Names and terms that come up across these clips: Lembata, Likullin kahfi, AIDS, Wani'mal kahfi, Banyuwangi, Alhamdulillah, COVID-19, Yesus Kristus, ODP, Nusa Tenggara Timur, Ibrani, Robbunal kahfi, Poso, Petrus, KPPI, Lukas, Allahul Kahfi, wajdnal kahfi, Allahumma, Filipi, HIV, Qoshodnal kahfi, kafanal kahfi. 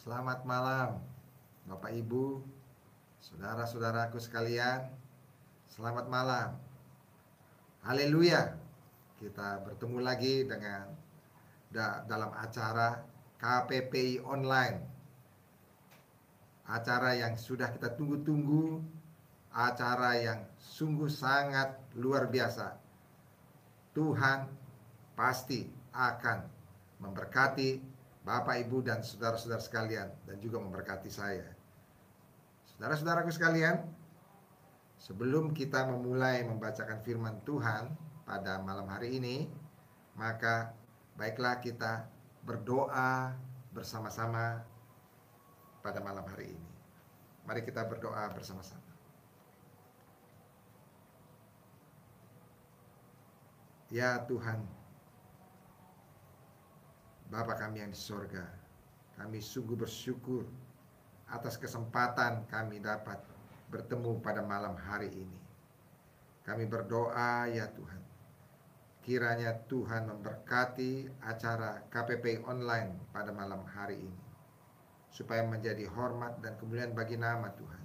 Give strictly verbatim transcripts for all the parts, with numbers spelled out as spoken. Selamat malam Bapak Ibu, saudara-saudaraku sekalian. Selamat malam. Haleluya. Kita bertemu lagi dengan da, dalam acara K P P I online. Acara yang sudah kita tunggu-tunggu, acara yang sungguh sangat luar biasa. Tuhan pasti akan memberkati Bapak, Ibu, dan saudara-saudara sekalian, dan juga memberkati saya. Saudara-saudaraku sekalian, sebelum kita memulai membacakan firman Tuhan pada malam hari ini, maka baiklah kita berdoa bersama-sama pada malam hari ini. Mari kita berdoa bersama-sama. Ya Tuhan, Bapa kami yang di sorga, kami sungguh bersyukur atas kesempatan kami dapat bertemu pada malam hari ini. Kami berdoa ya Tuhan, kiranya Tuhan memberkati acara K P P I online pada malam hari ini, supaya menjadi hormat dan kemuliaan bagi nama Tuhan,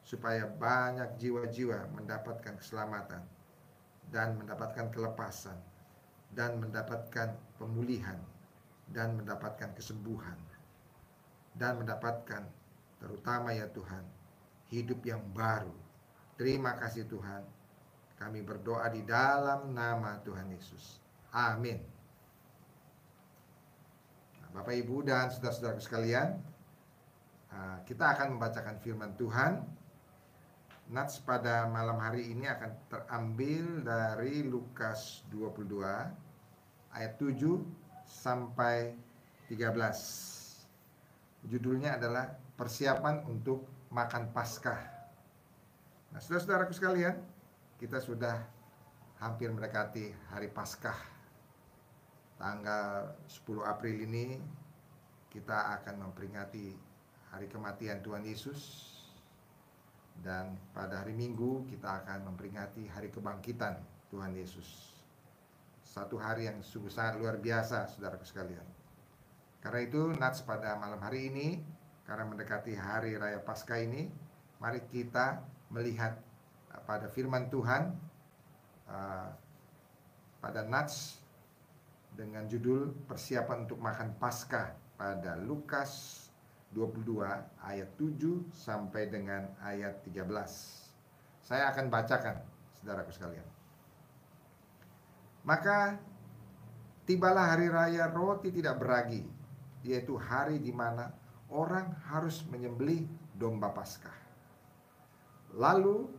supaya banyak jiwa-jiwa mendapatkan keselamatan dan mendapatkan kelepasan dan mendapatkan pemulihan dan mendapatkan kesembuhan, dan mendapatkan terutama ya Tuhan, hidup yang baru. Terima kasih Tuhan. Kami berdoa di dalam nama Tuhan Yesus. Amin. Nah, Bapak Ibu dan saudara-saudara sekalian, kita akan membacakan firman Tuhan. Nats pada malam hari ini akan terambil dari Lukas dua puluh dua ayat tujuh sampai tiga belas. Judulnya adalah persiapan untuk makan Paskah. Nah, saudara-saudaraku sekalian, kita sudah hampir mendekati hari Paskah. Tanggal sepuluh April ini kita akan memperingati hari kematian Tuhan Yesus, dan pada hari Minggu kita akan memperingati hari kebangkitan Tuhan Yesus. Satu hari yang sungguh sangat luar biasa, saudaraku sekalian. Karena itu, nats pada malam hari ini, karena mendekati hari Raya Paskah ini, mari kita melihat pada firman Tuhan, uh, pada nats dengan judul persiapan untuk makan Paskah pada Lukas dua puluh dua ayat tujuh sampai dengan ayat tiga belas. Saya akan bacakan, saudaraku sekalian. Maka tibalah hari raya roti tidak beragi, yaitu hari di mana orang harus menyembelih domba Paskah. Lalu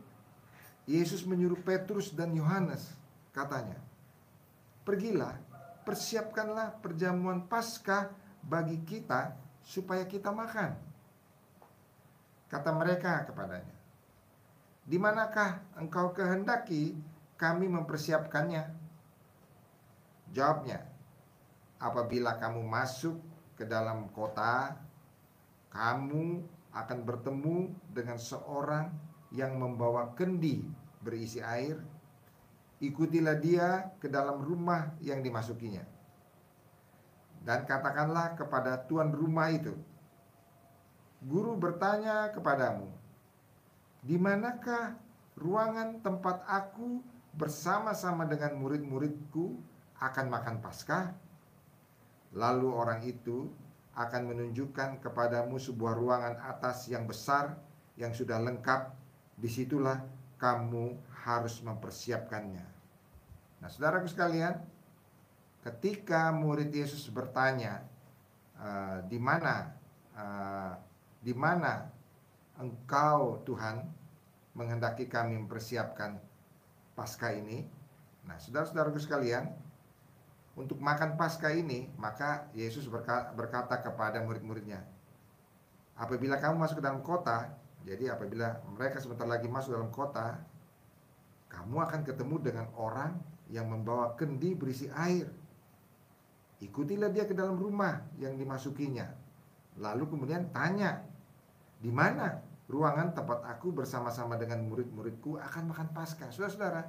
Yesus menyuruh Petrus dan Yohanes, katanya, "Pergilah, persiapkanlah perjamuan Paskah bagi kita supaya kita makan." Kata mereka kepadanya, "Di manakah engkau kehendaki kami mempersiapkannya?" Jawabnya, "Apabila kamu masuk ke dalam kota, kamu akan bertemu dengan seorang yang membawa kendi berisi air. Ikutilah dia ke dalam rumah yang dimasukinya, dan katakanlah kepada tuan rumah itu, 'Guru bertanya kepadamu, di manakah ruangan tempat aku bersama-sama dengan murid-muridku akan makan Paskah?' Lalu orang itu akan menunjukkan kepadamu sebuah ruangan atas yang besar, yang sudah lengkap. Disitulah kamu harus mempersiapkannya." Nah, saudaraku sekalian, ketika murid Yesus bertanya, e, di mana e, di mana engkau Tuhan menghendaki kami mempersiapkan Paskah ini? Nah, saudara-saudaraku sekalian, untuk makan Paskah ini, maka Yesus berkata, berkata kepada murid-muridnya, "Apabila kamu masuk ke dalam kota," jadi apabila mereka sebentar lagi masuk dalam kota, "kamu akan ketemu dengan orang yang membawa kendi berisi air. Ikutilah dia ke dalam rumah yang dimasukinya. Lalu kemudian tanya, 'Di mana ruangan tempat aku bersama-sama dengan murid-muridku akan makan Paskah?'" Saudara-saudara,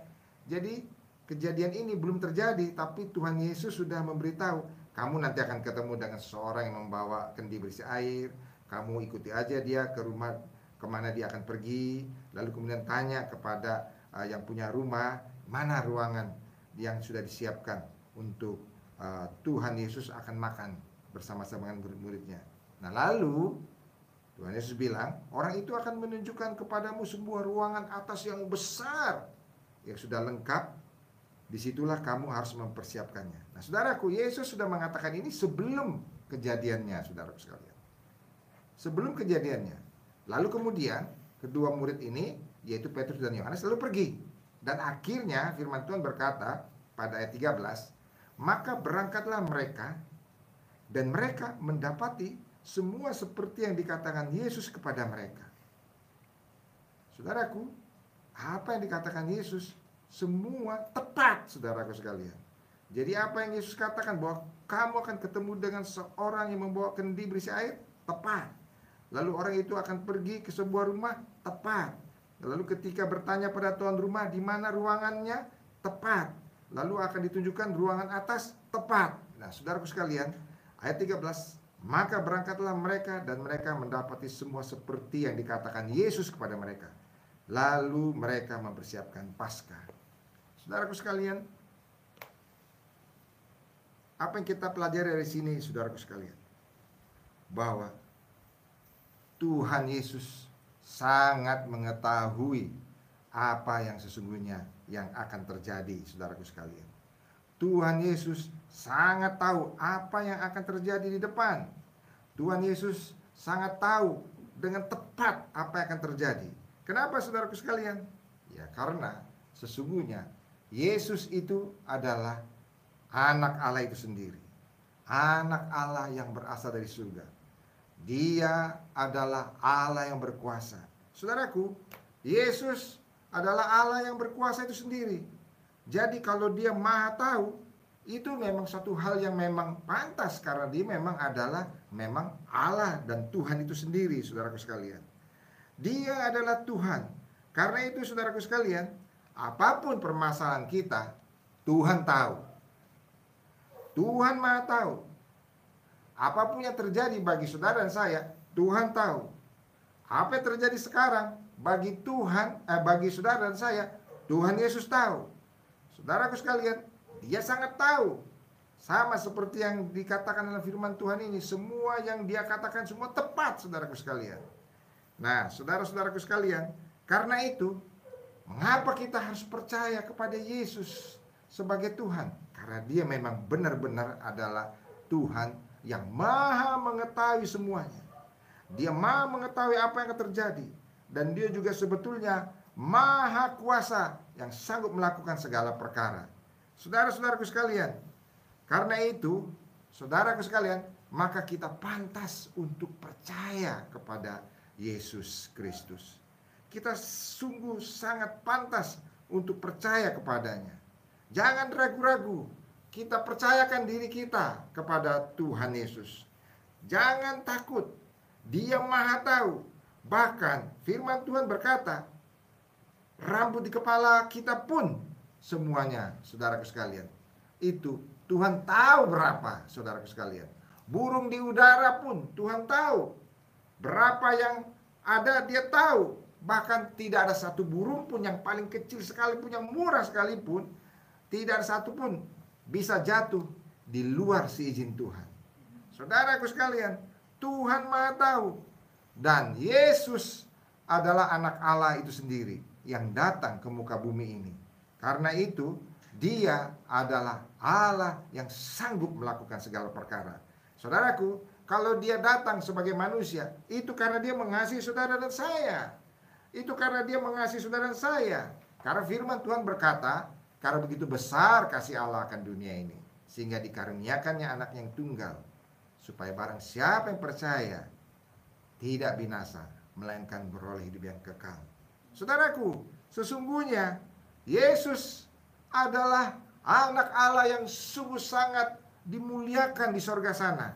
jadi kejadian ini belum terjadi, tapi Tuhan Yesus sudah memberitahu, kamu nanti akan ketemu dengan seseorang yang membawa kendi berisi air, kamu ikuti aja dia ke rumah, kemana dia akan pergi, lalu kemudian tanya kepada uh, yang punya rumah, mana ruangan yang sudah disiapkan untuk uh, Tuhan Yesus akan makan bersama-sama dengan murid-muridnya. Nah lalu Tuhan Yesus bilang, orang itu akan menunjukkan kepadamu sebuah ruangan atas yang besar, yang sudah lengkap, disitulah kamu harus mempersiapkannya. Nah saudaraku, Yesus sudah mengatakan ini sebelum kejadiannya, saudaraku sekalian. Sebelum kejadiannya. Lalu kemudian kedua murid ini, yaitu Petrus dan Yohanes, lalu pergi. Dan akhirnya firman Tuhan berkata pada ayat tiga belas, maka berangkatlah mereka, dan mereka mendapati semua seperti yang dikatakan Yesus kepada mereka. Saudaraku, apa yang dikatakan Yesus semua tepat, saudaraku sekalian. Jadi apa yang Yesus katakan bahwa kamu akan ketemu dengan seorang yang membawa kendi berisi air, tepat. Lalu orang itu akan pergi ke sebuah rumah, tepat. Lalu ketika bertanya pada tuan rumah di mana ruangannya, tepat. Lalu akan ditunjukkan ruangan atas, tepat. Nah saudaraku sekalian, ayat tiga belas, maka berangkatlah mereka dan mereka mendapati semua seperti yang dikatakan Yesus kepada mereka. Lalu mereka mempersiapkan Paskah. Saudaraku sekalian, apa yang kita pelajari dari sini, saudaraku sekalian, bahwa Tuhan Yesus sangat mengetahui apa yang sesungguhnya yang akan terjadi, saudaraku sekalian. Tuhan Yesus sangat tahu apa yang akan terjadi di depan. Tuhan Yesus sangat tahu dengan tepat apa yang akan terjadi. Kenapa, saudaraku sekalian? Ya, karena sesungguhnya Yesus itu adalah anak Allah itu sendiri. Anak Allah yang berasal dari surga. Dia adalah Allah yang berkuasa. Saudaraku, Yesus adalah Allah yang berkuasa itu sendiri. Jadi kalau dia maha tahu, itu memang satu hal yang memang pantas, karena dia memang adalah memang Allah dan Tuhan itu sendiri, saudaraku sekalian. Dia adalah Tuhan. Karena itu saudaraku sekalian, apapun permasalahan kita, Tuhan tahu. Tuhan maha tahu. Apapun yang terjadi bagi saudara dan saya, Tuhan tahu. Apa yang terjadi sekarang bagi Tuhan, eh, bagi saudara dan saya, Tuhan Yesus tahu. Saudaraku sekalian, dia sangat tahu. Sama seperti yang dikatakan dalam firman Tuhan ini, semua yang dia katakan semua tepat, saudaraku sekalian. Nah, saudara-saudaraku sekalian, karena itu, mengapa kita harus percaya kepada Yesus sebagai Tuhan? Karena dia memang benar-benar adalah Tuhan yang maha mengetahui semuanya. Dia maha mengetahui apa yang terjadi. Dan dia juga sebetulnya maha kuasa yang sanggup melakukan segala perkara. Saudara-saudaraku sekalian, karena itu, saudaraku sekalian, maka kita pantas untuk percaya kepada Yesus Kristus. Kita sungguh sangat pantas untuk percaya kepadanya. Jangan ragu-ragu. Kita percayakan diri kita kepada Tuhan Yesus. Jangan takut. Dia maha tahu. Bahkan firman Tuhan berkata, rambut di kepala kita pun semuanya, saudaraku sekalian, itu Tuhan tahu berapa, saudaraku sekalian. Burung di udara pun Tuhan tahu. Berapa yang ada dia tahu. Bahkan tidak ada satu burung pun, yang paling kecil sekalipun, yang murah sekalipun, tidak ada satu pun bisa jatuh di luar seizin Tuhan. Saudaraku sekalian, Tuhan maha tahu. Dan Yesus adalah anak Allah itu sendiri yang datang ke muka bumi ini. Karena itu, dia adalah Allah yang sanggup melakukan segala perkara. Saudaraku, kalau dia datang sebagai manusia, itu karena dia mengasihi saudara dan saya. Itu karena dia mengasihi saudara dan saya. Karena firman Tuhan berkata, karena begitu besar kasih Allah akan dunia ini, sehingga dikaruniakannya anak yang tunggal, supaya barang siapa yang percaya tidak binasa, melainkan beroleh hidup yang kekal. Saudaraku, sesungguhnya Yesus adalah anak Allah yang sungguh sangat dimuliakan di sorga sana.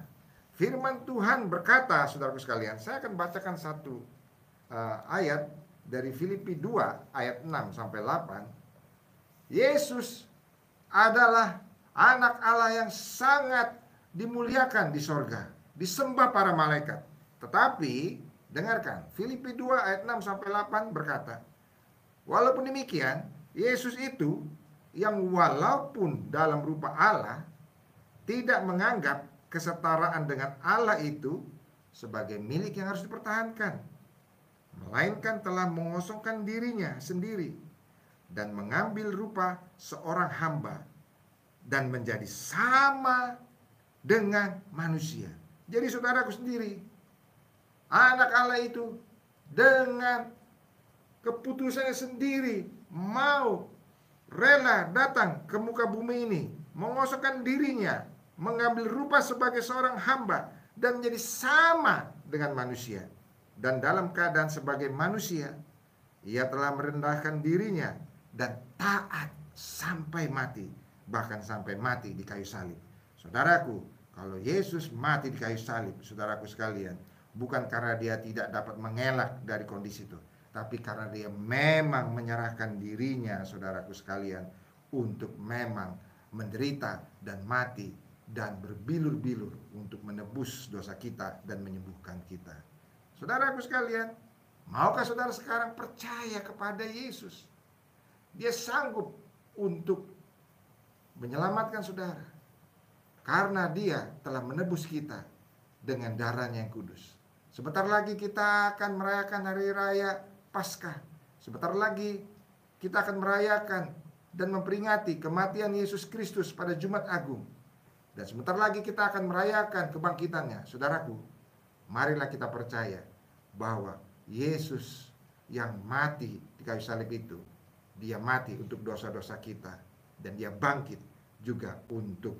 Firman Tuhan berkata, saudaraku sekalian, saya akan bacakan satu uh, ayat dari Filipi dua ayat enam sampai delapan. Yesus adalah anak Allah yang sangat dimuliakan di sorga, disembah para malaikat. Tetapi, dengarkan, Filipi dua ayat enam sampai delapan berkata, walaupun demikian, Yesus itu yang walaupun dalam rupa Allah, tidak menganggap kesetaraan dengan Allah itu sebagai milik yang harus dipertahankan, melainkan telah mengosongkan dirinya sendiri dan mengambil rupa seorang hamba dan menjadi sama dengan manusia. Jadi saudaraku sendiri, anak Allah itu dengan keputusannya sendiri mau rela datang ke muka bumi ini, mengosongkan dirinya, mengambil rupa sebagai seorang hamba dan menjadi sama dengan manusia. Dan dalam keadaan sebagai manusia, ia telah merendahkan dirinya dan taat sampai mati, bahkan sampai mati di kayu salib. Saudaraku, kalau Yesus mati di kayu salib, saudaraku sekalian, bukan karena dia tidak dapat mengelak dari kondisi itu, tapi karena dia memang menyerahkan dirinya, saudaraku sekalian, untuk memang menderita dan mati dan berbilur-bilur untuk menebus dosa kita dan menyembuhkan kita. Saudaraku sekalian, maukah saudara sekarang percaya kepada Yesus? Dia sanggup untuk menyelamatkan saudara, karena dia telah menebus kita dengan darahnya yang kudus. Sebentar lagi kita akan merayakan hari raya Paskah. Sebentar lagi kita akan merayakan dan memperingati kematian Yesus Kristus pada Jumat Agung. Dan sebentar lagi kita akan merayakan kebangkitannya. Saudaraku, marilah kita percaya bahwa Yesus yang mati di kayu salib itu, dia mati untuk dosa-dosa kita, dan dia bangkit juga untuk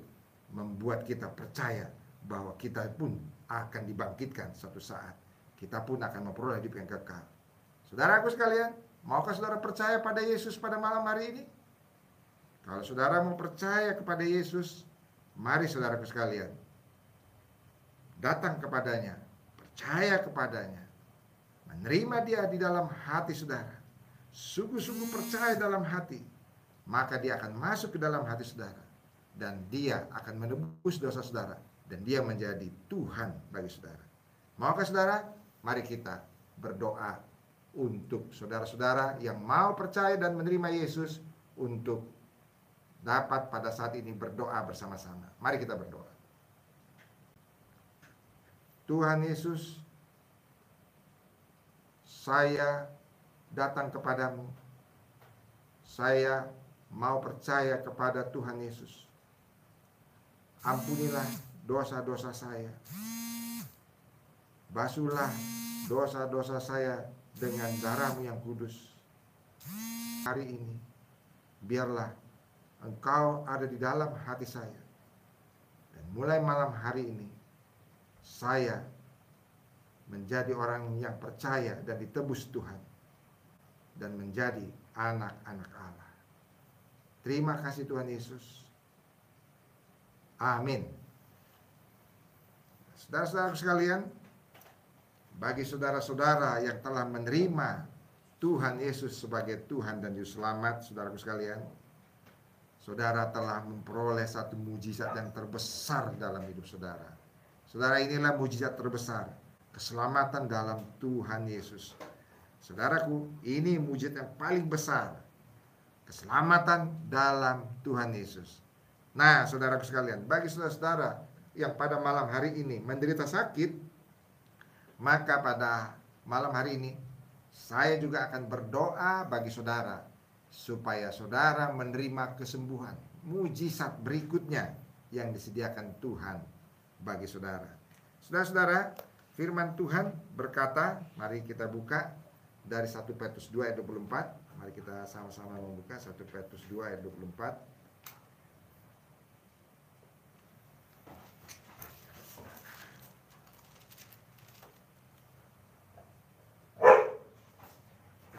membuat kita percaya bahwa kita pun akan dibangkitkan suatu saat. Kita pun akan memperoleh hidup yang kekal. Saudaraku sekalian, maukah saudara percaya pada Yesus pada malam hari ini? Kalau saudara mau percaya kepada Yesus, mari saudaraku sekalian datang kepadanya, percaya kepadanya, menerima dia di dalam hati saudara. Sungguh-sungguh percaya dalam hati, maka dia akan masuk ke dalam hati saudara, dan dia akan menebus dosa saudara, dan dia menjadi Tuhan bagi saudara. Maukah saudara? Mari kita berdoa untuk saudara-saudara yang mau percaya dan menerima Yesus, untuk dapat pada saat ini berdoa bersama-sama. Mari kita berdoa. Tuhan Yesus, saya datang kepadamu. Saya mau percaya kepada Tuhan Yesus. Ampunilah dosa-dosa saya. Basuhlah dosa-dosa saya dengan darah-Mu yang kudus. Hari ini, biarlah Engkau ada di dalam hati saya. Dan mulai malam hari ini, saya menjadi orang yang percaya dan ditebus Tuhan, dan menjadi anak-anak Allah. Terima kasih Tuhan Yesus. Amin. Saudara-saudara sekalian, bagi saudara-saudara yang telah menerima Tuhan Yesus sebagai Tuhan dan Juru Selamat, saudaraku sekalian, saudara telah memperoleh satu mujizat yang terbesar dalam hidup saudara. Saudara, inilah mujizat terbesar, keselamatan dalam Tuhan Yesus. Saudaraku, ini mujizat yang paling besar, keselamatan dalam Tuhan Yesus. Nah, saudaraku sekalian, bagi saudara-saudara yang pada malam hari ini menderita sakit, maka pada malam hari ini saya juga akan berdoa bagi saudara, supaya saudara menerima kesembuhan, mujizat berikutnya yang disediakan Tuhan bagi saudara. Saudara-saudara, firman Tuhan berkata, mari kita buka dari satu Petrus dua ayat dua puluh empat. Mari kita sama-sama membuka satu Petrus dua ayat dua puluh empat.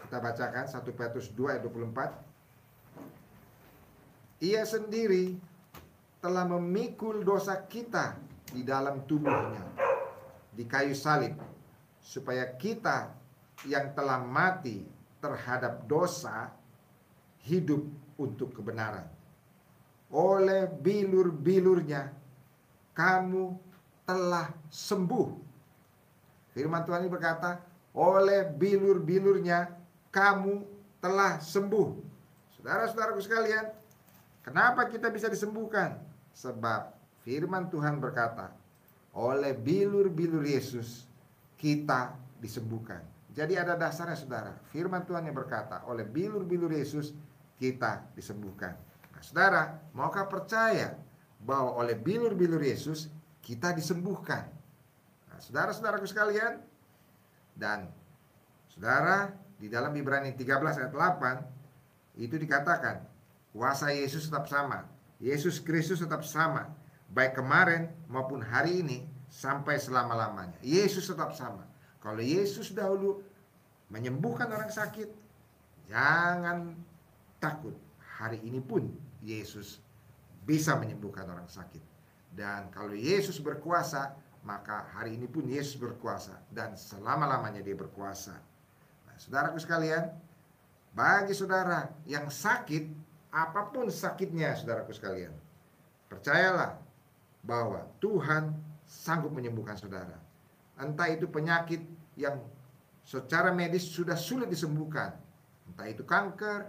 Kita bacakan satu Petrus dua ayat dua puluh empat. Ia sendiri telah memikul dosa kita di dalam tubuhnya di kayu salib, supaya kita yang telah mati terhadap dosa hidup untuk kebenaran. oleh bilur-bilurnya kamu telah sembuh. Firman Tuhan ini berkata, oleh bilur-bilurnya kamu telah sembuh. Saudara-saudaraku sekalian, kenapa kita bisa disembuhkan? Sebab firman Tuhan berkata, oleh bilur-bilur Yesus kita disembuhkan. Jadi ada dasarnya, saudara. Firman Tuhan yang berkata, oleh bilur-bilur Yesus kita disembuhkan. Nah, saudara, maukah percaya bahwa oleh bilur-bilur Yesus kita disembuhkan? Nah, saudara-saudaraku sekalian, dan saudara, di dalam Ibrani tiga belas ayat delapan itu dikatakan, kuasa Yesus tetap sama, Yesus Kristus tetap sama, baik kemarin maupun hari ini sampai selama-lamanya. Yesus tetap sama. Kalau Yesus dahulu menyembuhkan orang sakit, jangan takut. Hari ini pun Yesus bisa menyembuhkan orang sakit. Dan kalau Yesus berkuasa, maka hari ini pun Yesus berkuasa. Dan selama-lamanya dia berkuasa. Nah, saudaraku sekalian, bagi saudara yang sakit, apapun sakitnya saudaraku sekalian, percayalah bahwa Tuhan sanggup menyembuhkan saudara. Entah itu penyakit yang secara medis sudah sulit disembuhkan, entah itu kanker,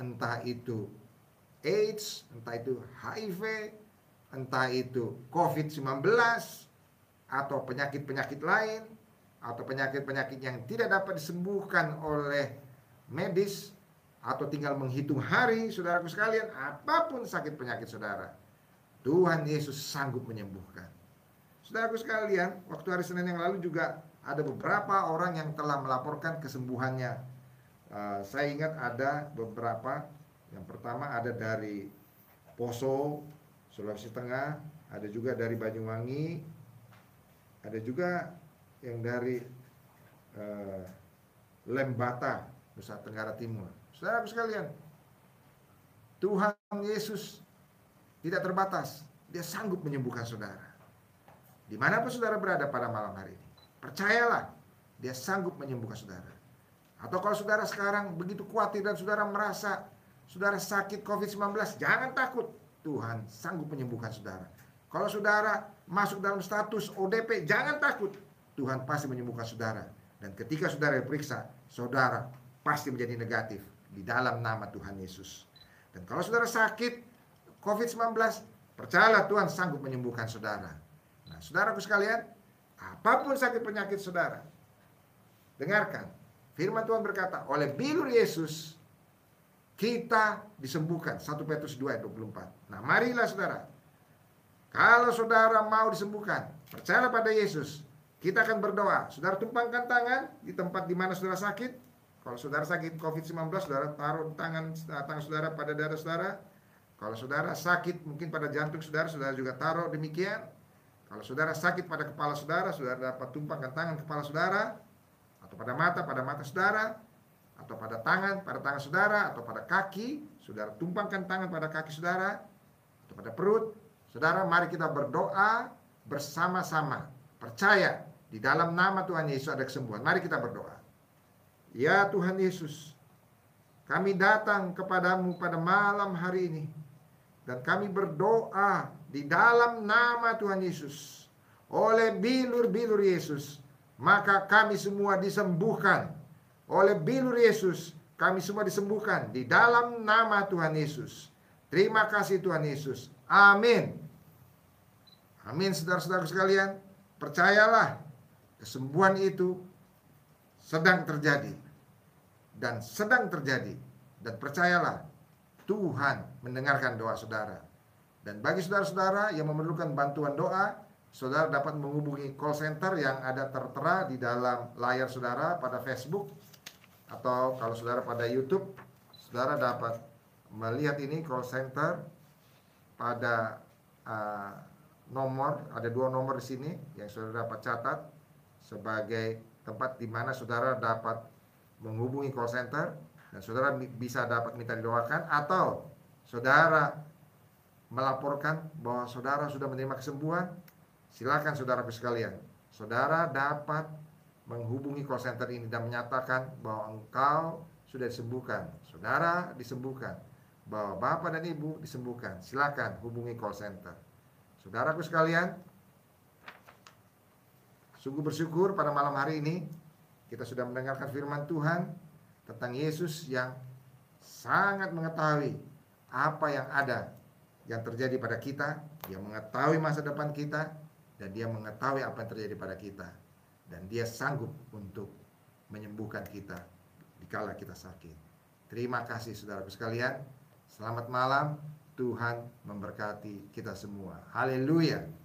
entah itu AIDS, entah itu H I V, entah itu covid sembilan belas, atau penyakit-penyakit lain, atau penyakit-penyakit yang tidak dapat disembuhkan oleh medis, atau tinggal menghitung hari, saudaraku sekalian. Apapun sakit penyakit saudara, Tuhan Yesus sanggup menyembuhkan. Saudaraku sekalian, waktu hari Senin yang lalu juga ada beberapa orang yang telah melaporkan kesembuhannya. Uh, saya ingat ada beberapa. Yang pertama ada dari Poso, Sulawesi Tengah. Ada juga dari Banyuwangi. Ada juga yang dari uh, Lembata, Nusa Tenggara Timur. Saudaraku sekalian, Tuhan Yesus tidak terbatas. Dia sanggup menyembuhkan saudara. Dimanapun saudara berada pada malam hari ini, percayalah, dia sanggup menyembuhkan saudara. Atau kalau saudara sekarang begitu khawatir dan saudara merasa saudara sakit covid sembilan belas, jangan takut, Tuhan sanggup menyembuhkan saudara. Kalau saudara masuk dalam status O D P, jangan takut, Tuhan pasti menyembuhkan saudara. Dan ketika saudara diperiksa, saudara pasti menjadi negatif di dalam nama Tuhan Yesus. Dan kalau saudara sakit covid sembilan belas, percayalah, Tuhan sanggup menyembuhkan saudara. Nah, saudaraku sekalian, apapun sakit penyakit saudara, dengarkan, firman Tuhan berkata, oleh bilur Yesus kita disembuhkan. satu Petrus dua ayat dua puluh empat. Nah, marilah saudara, kalau saudara mau disembuhkan, percayalah pada Yesus. Kita akan berdoa. Saudara tumpangkan tangan di tempat di mana saudara sakit. Kalau saudara sakit covid sembilan belas, saudara taruh tangan tangan saudara pada dada saudara. Kalau saudara sakit mungkin pada jantung saudara, saudara juga taruh demikian. Kalau saudara sakit pada kepala saudara, saudara dapat tumpangkan tangan kepala saudara, atau pada mata, pada mata saudara, atau pada tangan, pada tangan saudara, atau pada kaki, saudara tumpangkan tangan pada kaki saudara, atau pada perut. Saudara, mari kita berdoa bersama-sama. Percaya, di dalam nama Tuhan Yesus ada kesembuhan. Mari kita berdoa. Ya Tuhan Yesus, kami datang kepadamu pada malam hari ini, dan kami berdoa di dalam nama Tuhan Yesus, oleh bilur-bilur Yesus maka kami semua disembuhkan. Oleh bilur Yesus kami semua disembuhkan, di dalam nama Tuhan Yesus. Terima kasih Tuhan Yesus. Amin. Amin. Saudara-saudara sekalian, percayalah, kesembuhan itu sedang terjadi, dan sedang terjadi. Dan percayalah, Tuhan mendengarkan doa saudara. Dan bagi saudara-saudara yang memerlukan bantuan doa, saudara dapat menghubungi call center yang ada tertera di dalam layar saudara pada Facebook, atau kalau saudara pada YouTube, saudara dapat melihat ini call center pada uh, nomor, ada dua nomor di sini yang saudara dapat catat sebagai tempat di mana saudara dapat menghubungi call center. Dan saudara bisa dapat minta didoakan, atau saudara melaporkan bahwa saudara sudah menerima kesembuhan. Silakan saudaraku sekalian, saudara dapat menghubungi call center ini dan menyatakan bahwa engkau sudah disembuhkan. Saudara disembuhkan. bahwa Bapak dan Ibu disembuhkan. Silakan hubungi call center. Saudaraku sekalian, sungguh bersyukur pada malam hari ini kita sudah mendengarkan firman Tuhan tentang Yesus yang sangat mengetahui apa yang ada yang terjadi pada kita. Dia mengetahui masa depan kita, dan dia mengetahui apa yang terjadi pada kita, dan dia sanggup untuk menyembuhkan kita dikala kita sakit. Terima kasih saudaraku sekalian. Selamat malam. Tuhan memberkati kita semua. Haleluya.